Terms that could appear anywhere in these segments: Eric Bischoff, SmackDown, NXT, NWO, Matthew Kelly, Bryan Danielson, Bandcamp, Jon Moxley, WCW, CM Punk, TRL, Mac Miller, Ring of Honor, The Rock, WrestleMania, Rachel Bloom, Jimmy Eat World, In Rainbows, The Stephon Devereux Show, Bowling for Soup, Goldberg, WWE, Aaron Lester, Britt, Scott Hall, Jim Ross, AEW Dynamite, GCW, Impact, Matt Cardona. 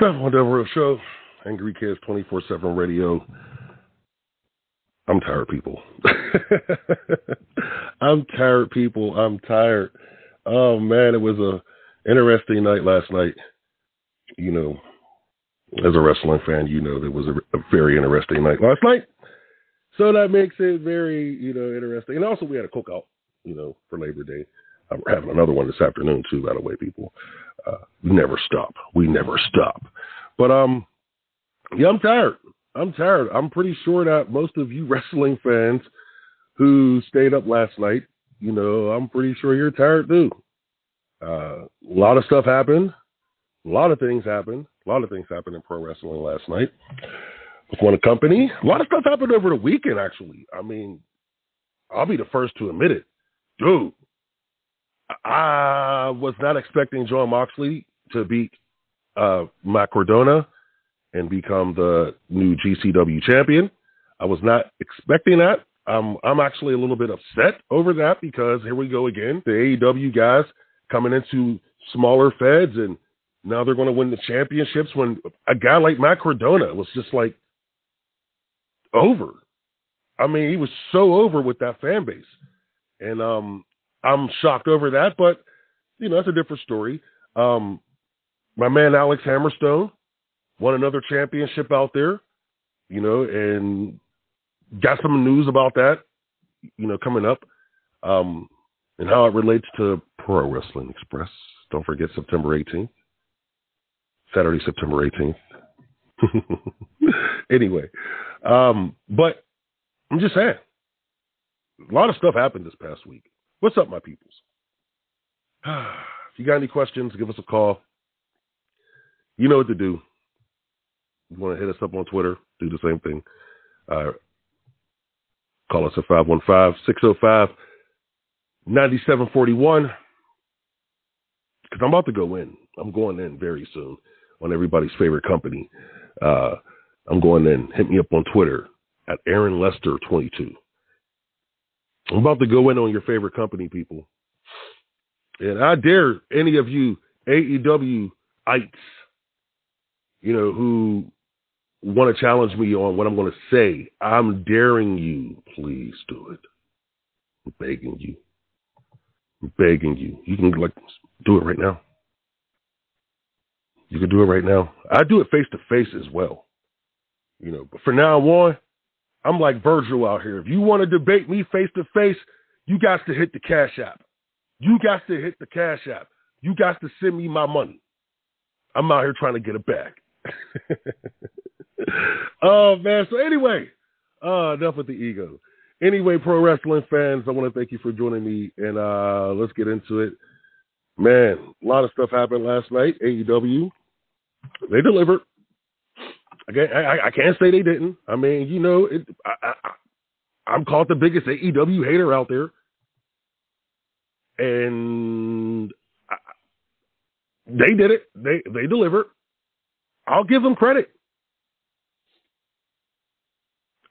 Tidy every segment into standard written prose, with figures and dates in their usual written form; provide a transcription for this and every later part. Stephon Devereaux Show, Angry Kids 24/7 Radio. I'm tired, people. I'm tired, people. I'm tired. Oh, man, it was a interesting night last night. You know, as a wrestling fan, you know, that was a very interesting night last night. So that makes it very, you know, interesting. And also we had a cookout, you know, for Labor Day. We're having another one this afternoon, too, by the way, people. Never stop. We never stop. But, yeah, I'm tired. I'm tired. I'm pretty sure that most of you wrestling fans who stayed up last night, you know, I'm pretty sure you're tired, too. A lot of stuff happened. A lot of things happened. A lot of things happened in pro wrestling last night with one company. A lot of stuff happened over the weekend, actually. I mean, I'll be the first to admit it. Dude, I was not expecting Jon Moxley to beat Matt Cardona and become the new GCW champion. I was not expecting that. I'm actually a little bit upset over that because here we go again. The AEW guys coming into smaller feds, and now they're going to win the championships when a guy like Matt Cardona was just like over. I mean, he was so over with that fan base. And I'm shocked over that, but, you know, that's a different story. My man Alex Hammerstone won another championship out there, you know, and got some news about that, you know, coming up, and how it relates to Pro Wrestling Express. Don't forget September 18th, Saturday, September 18th. Anyway, but I'm just saying, a lot of stuff happened this past week. What's up, my peoples? If you got any questions, give us a call. You know what to do. You want to hit us up on Twitter, do the same thing. Call us at 515-605-9741. Because I'm about to go in. I'm going in very soon on everybody's favorite company. I'm going in. Hit me up on Twitter at Aaron Lester 22. I'm about to go in on your favorite company, people. And I dare any of you AEW-ites, you know, who want to challenge me on what I'm going to say. I'm daring you. Please do it. I'm begging you. I'm begging you. You can, like, do it right now. You can do it right now. I do it face-to-face as well. You know, but for now on, I'm like Virgil out here. If you want to debate me face-to-face, you got to hit the Cash App. You got to hit the Cash App. You got to send me my money. I'm out here trying to get it back. Oh, man. So anyway, enough with the ego. Anyway, pro wrestling fans, I want to thank you for joining me, and let's get into it. Man, a lot of stuff happened last night. AEW, they delivered. I can't say they didn't. I mean, you know, I'm called the biggest AEW hater out there. And they did it. They delivered. I'll give them credit.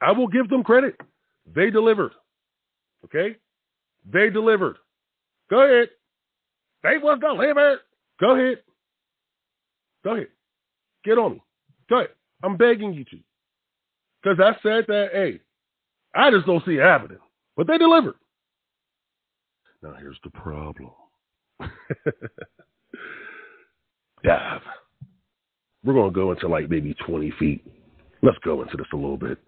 I will give them credit. They delivered. Okay? They delivered. Go ahead. They was delivered. Go ahead. Go ahead. Get on me. Go ahead. I'm begging you to. Because I said that, hey, I just don't see it happening. But they delivered. Now, here's the problem. Dive. We're going to go into like maybe 20 feet. Let's go into this a little bit.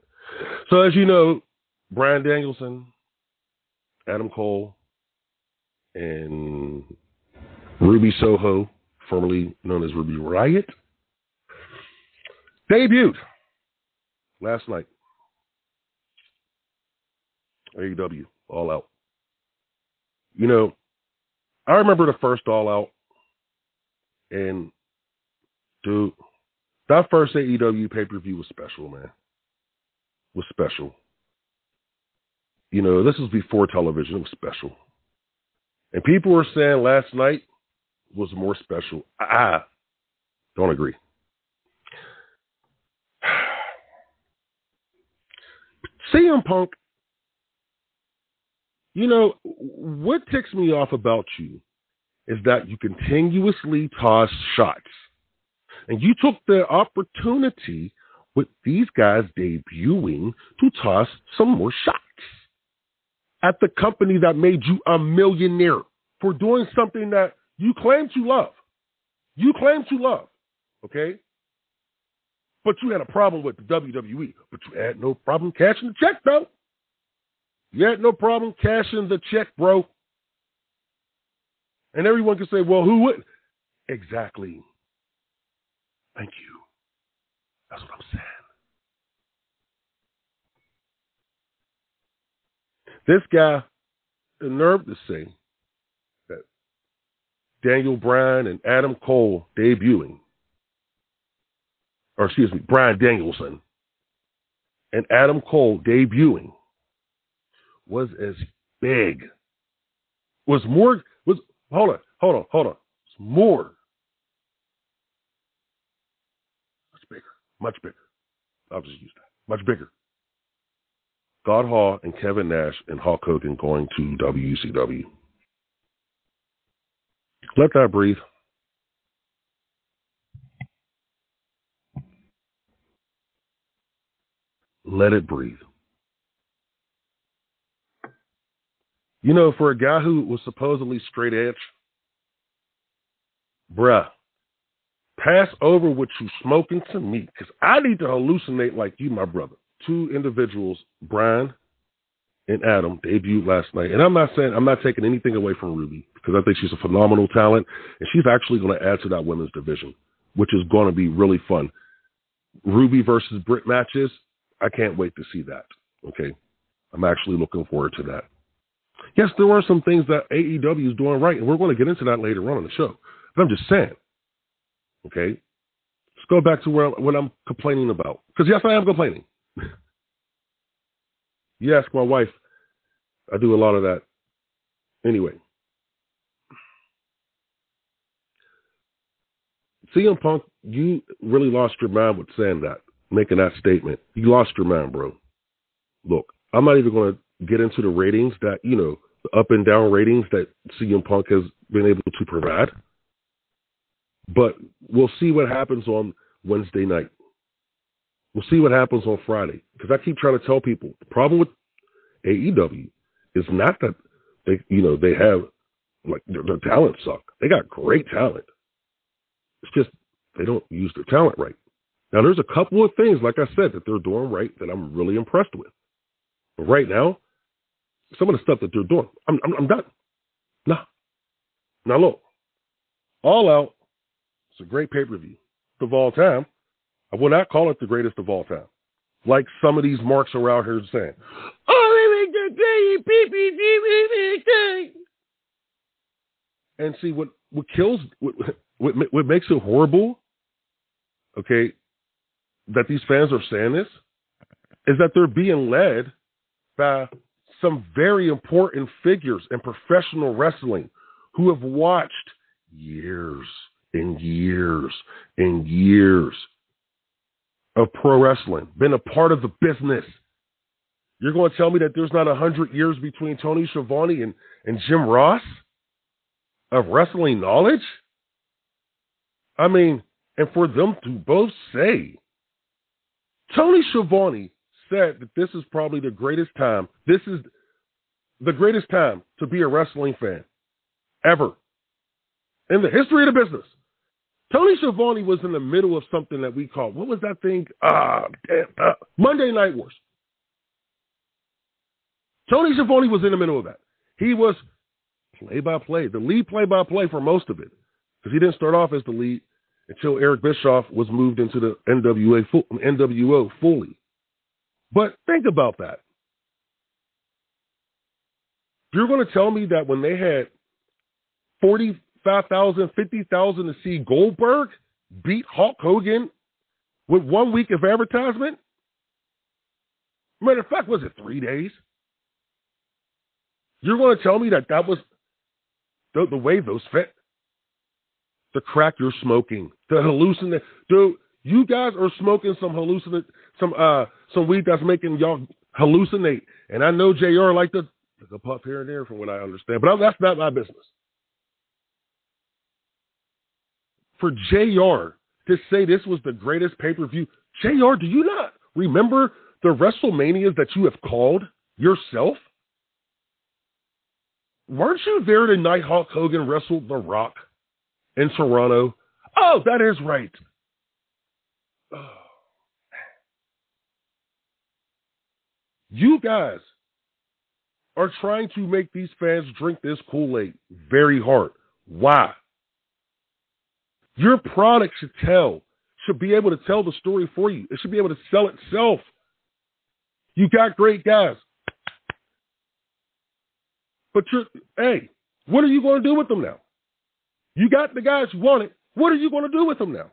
So, as you know, Bryan Danielson, Adam Cole, and Ruby Soho, formerly known as Ruby Riott, debuted last night. AEW All Out. You know, I remember the first All Out, and dude, that first AEW pay-per-view was special, man. Was special. You know, this was before television. It was special. And people were saying last night was more special. I don't agree. CM Punk, you know, what ticks me off about you is that you continuously toss shots And you took the opportunity with these guys debuting to toss some more shots at the company that made you a millionaire for doing something that you claim to love. You claim to love, okay? But you had a problem with the WWE. But you had no problem cashing the check, though. You had no problem cashing the check, bro. And everyone can say, well, who wouldn't? Exactly. Thank you. That's what I'm saying. This guy, the nerve to say that Daniel Bryan and Adam Cole debuting, or excuse me, Bryan Danielson and Adam Cole debuting was as big, was more, was, hold on, it's more, much bigger. I'll just use that. Much bigger. Scott Hall and Kevin Nash and Hulk Hogan going to WCW. Let that breathe. Let it breathe. You know, for a guy who was supposedly straight edge, bruh, pass over what you smoking to me, because I need to hallucinate like you, my brother. Two individuals, Bryan and Adam, debuted last night. And I'm not saying, I'm not taking anything away from Ruby, because I think she's a phenomenal talent, and she's actually going to add to that women's division, which is going to be really fun. Ruby versus Britt matches, I can't wait to see that. Okay? I'm actually looking forward to that. Yes, there are some things that AEW is doing right, and we're going to get into that later on in the show. But I'm just saying, okay, let's go back to what I'm complaining about. Because, yes, I am complaining. You ask my wife, I do a lot of that. Anyway. CM Punk, you really lost your mind with saying that, making that statement. You lost your mind, bro. Look, I'm not even going to get into the ratings that, you know, the up and down ratings that CM Punk has been able to provide. But we'll see what happens on Wednesday night. We'll see what happens on Friday. Because I keep trying to tell people, the problem with AEW is not that they, you know, they have, like, their talent suck. They got great talent. It's just they don't use their talent right. Now, there's a couple of things, like I said, that they're doing right that I'm really impressed with. But right now, some of the stuff that they're doing, I'm done. Nah. Now, look, All Out, it's a great pay-per-view of all time. I will not call it the greatest of all time, like some of these marks are out here saying. And see, what kills, what makes it horrible, okay, that these fans are saying this, is that they're being led by some very important figures in professional wrestling who have watched years and years and years of pro wrestling, been a part of the business. You're going to tell me that there's not 100 years between Tony Schiavone and Jim Ross of wrestling knowledge? I mean, and for them to both say, Tony Schiavone said that this is probably the greatest time. This is the greatest time to be a wrestling fan ever in the history of the business. Tony Schiavone was in the middle of something that we call, what was that thing? Monday Night Wars. Tony Schiavone was in the middle of that. He was play-by-play, the lead play-by-play for most of it, because he didn't start off as the lead until Eric Bischoff was moved into the NWO fully. But think about that. You're going to tell me that when they had 45,000, 50,000 to see Goldberg beat Hulk Hogan with 1 week of advertisement? Matter of fact, was it 3 days? You're going to tell me that that was the way those fit? The crack you're smoking, the hallucinate, dude. You guys are smoking some weed that's making y'all hallucinate. And I know JR liked to take a puff here and there, from what I understand, but that's not my business. For JR to say this was the greatest pay-per-view. JR, do you not remember the WrestleManias that you have called yourself? Weren't you there the night Hulk Hogan wrestled The Rock in Toronto? Oh, that is right. Oh. You guys are trying to make these fans drink this Kool-Aid very hard. Why? Your product should be able to tell the story for you. It should be able to sell itself. You got great guys. But hey, what are you going to do with them now? You got the guys you wanted. What are you going to do with them now?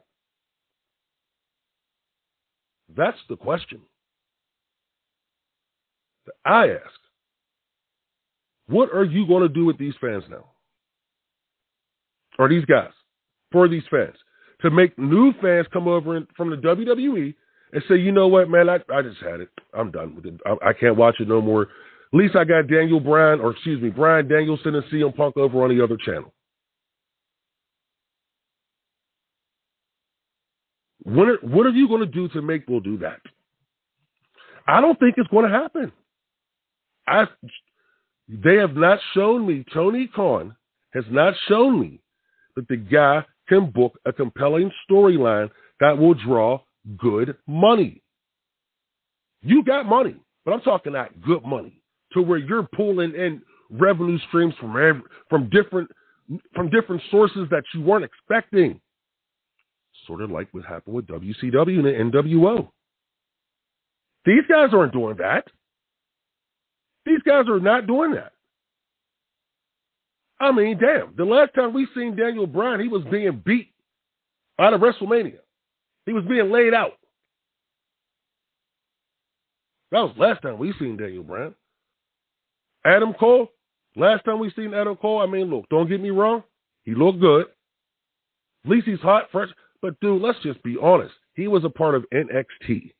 That's the question that I ask. What are you going to do with these fans now? Or these guys, for these fans, to make new fans come over from the WWE and say, you know what, man, I just had it. I'm done with it. I can't watch it no more. At least I got Bryan Danielson and CM Punk over on the other channel. What are you going to do to make people do that? I don't think it's going to happen. They have not shown me, Tony Khan has not shown me that the guy can book a compelling storyline that will draw good money. You got money, but I'm talking that good money to where you're pulling in revenue streams from different sources that you weren't expecting. Sort of like what happened with WCW and the NWO. These guys aren't doing that. These guys are not doing that. I mean, damn. The last time we seen Daniel Bryan, he was being beat out of WrestleMania. He was being laid out. That was last time we seen Daniel Bryan. Adam Cole, last time we seen Adam Cole, I mean, look, don't get me wrong. He looked good. At least he's hot, fresh. But, dude, let's just be honest. He was a part of NXT.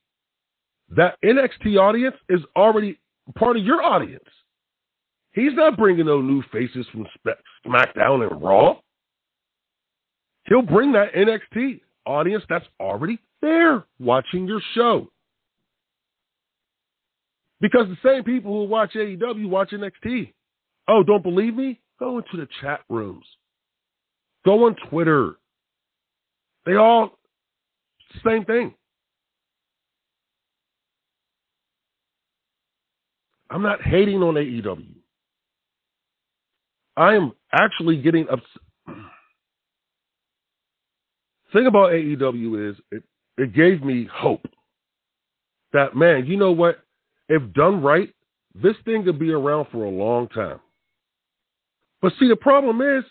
That NXT audience is already part of your audience. He's not bringing no new faces from SmackDown and Raw. He'll bring that NXT audience that's already there watching your show. Because the same people who watch AEW watch NXT. Oh, don't believe me? Go into the chat rooms. Go on Twitter. They all, same thing. I'm not hating on AEW. I am actually getting upset. Thing about AEW is it gave me hope that, man, you know what? If done right, this thing could be around for a long time. But see, the problem is,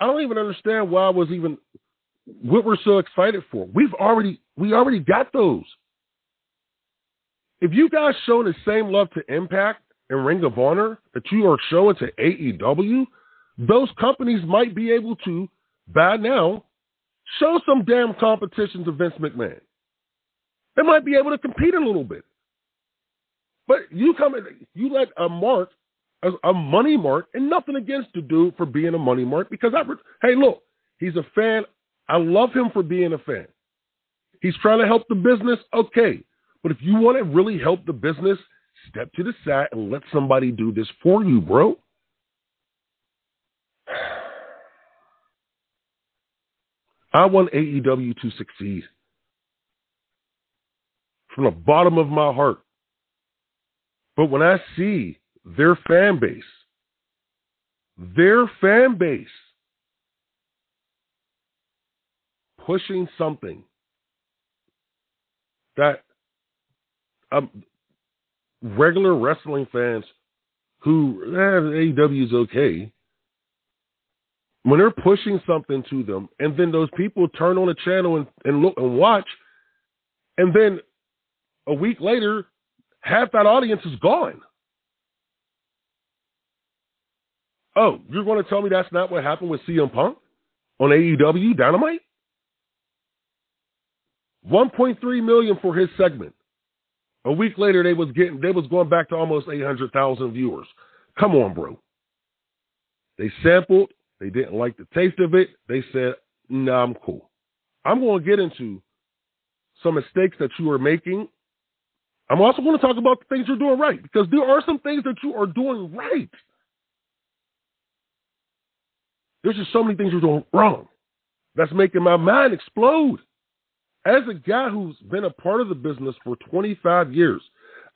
I don't even understand why I was even what we're so excited for. We already got those. If you guys show the same love to Impact and Ring of Honor that you are showing to AEW, those companies might be able to, by now, show some damn competition to Vince McMahon. They might be able to compete a little bit. But you let a money mark, and nothing against the dude for being a money mark, because, hey, look, he's a fan. I love him for being a fan. He's trying to help the business, okay. But if you want to really help the business, step to the side and let somebody do this for you, bro. I want AEW to succeed. From the bottom of my heart. But when I see their fan base pushing something that regular wrestling fans who AEW is okay, when they're pushing something to them, and then those people turn on a channel and look and watch, and then a week later, half that audience is gone. Oh, you're going to tell me that's not what happened with CM Punk on AEW Dynamite? 1.3 million for his segment. A week later, they was going back to almost 800,000 viewers. Come on, bro. They sampled. They didn't like the taste of it. They said, nah, I'm cool. I'm going to get into some mistakes that you are making. I'm also going to talk about the things you're doing right, because there are some things that you are doing right. There's just so many things you're doing wrong. That's making my mind explode. As a guy who's been a part of the business for 25 years,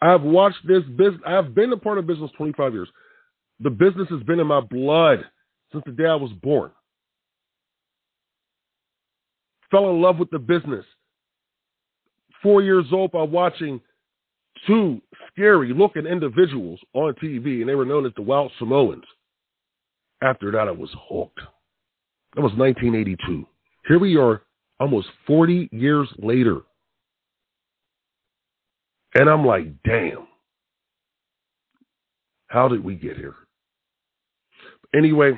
I've watched this business. I've been a part of business 25 years. The business has been in my blood since the day I was born. Fell in love with the business. 4 years old by watching two scary-looking individuals on TV, and they were known as the Wild Samoans. After that, I was hooked. That was 1982. Here we are almost 40 years later. And I'm like, damn. How did we get here? Anyway,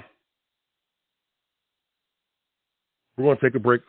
we're going to take a break.